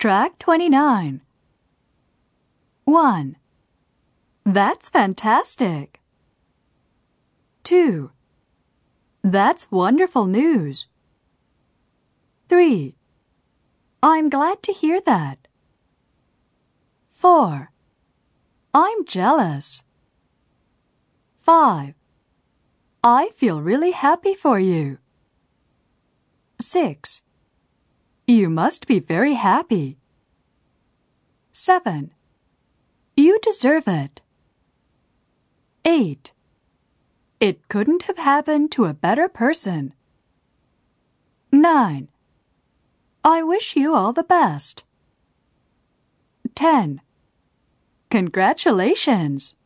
Track 29. 1. That's fantastic. 2. That's wonderful news. 3. I'm glad to hear that. 4. I'm jealous. 5. I feel really happy for you. 6. You must be very happy. 7. You deserve it. 8. It couldn't have happened to a better person. 9. I wish you all the best. 10. Congratulations!